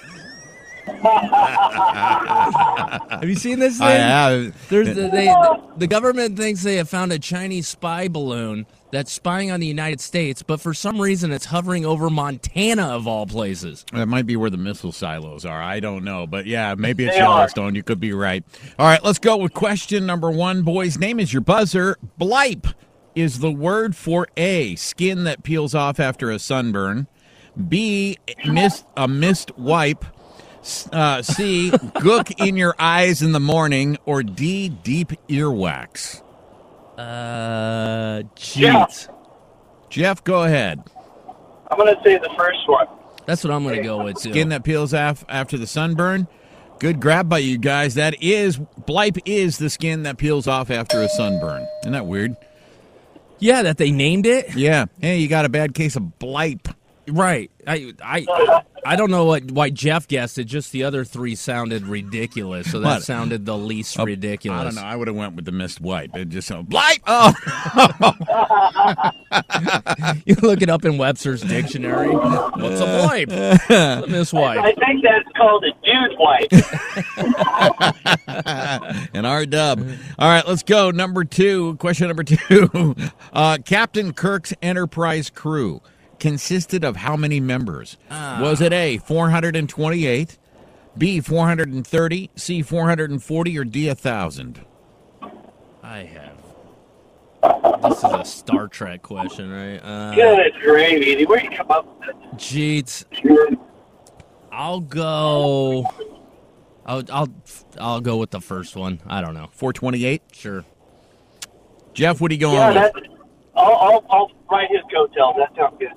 Have you seen this thing? I have. The government thinks they have found a Chinese spy balloon that's spying on the United States, but for some reason it's hovering over Montana, of all places. That might be where the missile silos are. I don't know, but yeah, maybe it's Yellowstone. You could be right. All right, let's go with question number 1, boys. Name is your buzzer. Blype is the word for A, skin that peels off after a sunburn, B, a missed wipe, C, gook in your eyes in the morning, or D, deep earwax. Jeez. Jeff, go ahead. I'm going to say the first one. That's what I'm going to go with, too. Skin that peels off after the sunburn. Good grab by you guys. That is, Blype is the skin that peels off after a sunburn. Isn't that weird? Yeah, that they named it? Yeah. Hey, you got a bad case of Blype. Right. I don't know why Jeff guessed it. Just the other 3 sounded ridiculous, so that sounded the least ridiculous. I don't know. I would have went with the missed wipe. It just sounded, Blype! Oh! You look it up in Webster's dictionary. What's a Blype? What's a missed wipe? I think that's called a dude wipe. An R-dub. All right, let's go. Question number 2. Captain Kirk's Enterprise crew consisted of how many members? Was it A, 428, B, 430, C, 440, or D, 1,000? This is a Star Trek question, right? Good gravy. Where you come up with that? Jeets. I'll go with the first one. I don't know. 428? Sure. Jeff, what are you going with? I'll write his coattail. That sounds good.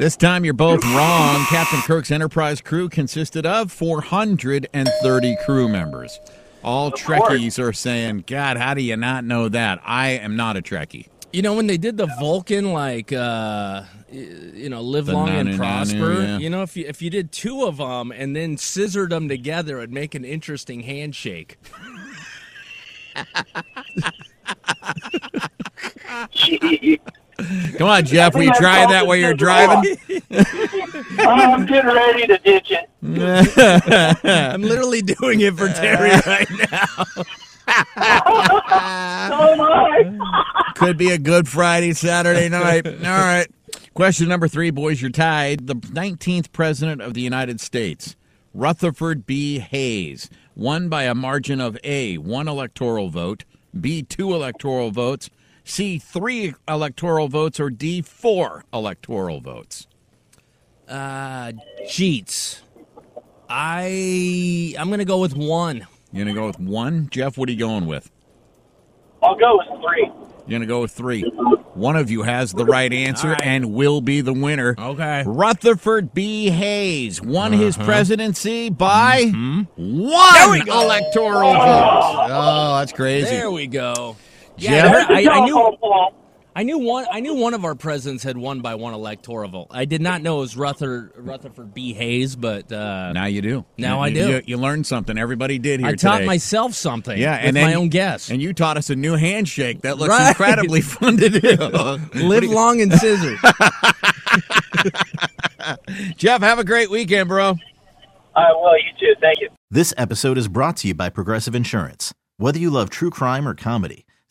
This time you're both wrong. Captain Kirk's Enterprise crew consisted of 430 crew members. All of Trekkies are saying, God, how do you not know that? I am not a Trekkie. You know, when they did the Vulcan, live long and prosper, you know, if you did 2 of them and then scissored them together, it'd make an interesting handshake. Come on, Jeff. Will you try that while you're driving? I'm getting ready to ditch it. I'm literally doing it for Terry right now. Oh my! Could be a Good Friday, Saturday night. All right. Question number 3, boys. You're tied. The 19th president of the United States Rutherford B. Hayes, won by a margin of A, 1 electoral vote, B, 2 electoral votes, C, 3 electoral votes, or D, 4 electoral votes? Jeets. I'm going to go with 1. You're going to go with 1? Jeff, what are you going with? I'll go with 3. You're going to go with 3. One of you has the right answer and will be the winner. Okay. Rutherford B. Hayes won his presidency by one electoral vote. Oh, that's crazy. There we go. Yeah, I knew one of our presidents had won by one electoral vote. I did not know it was Rutherford B. Hayes, but... now you do. Now I do. You learned something. Everybody did here today. I taught myself something with my own guess. And you taught us a new handshake that looks incredibly fun to do. Live long and scissor. Jeff, have a great weekend, bro. I will. You too. Thank you. This episode is brought to you by Progressive Insurance. Whether you love true crime or comedy,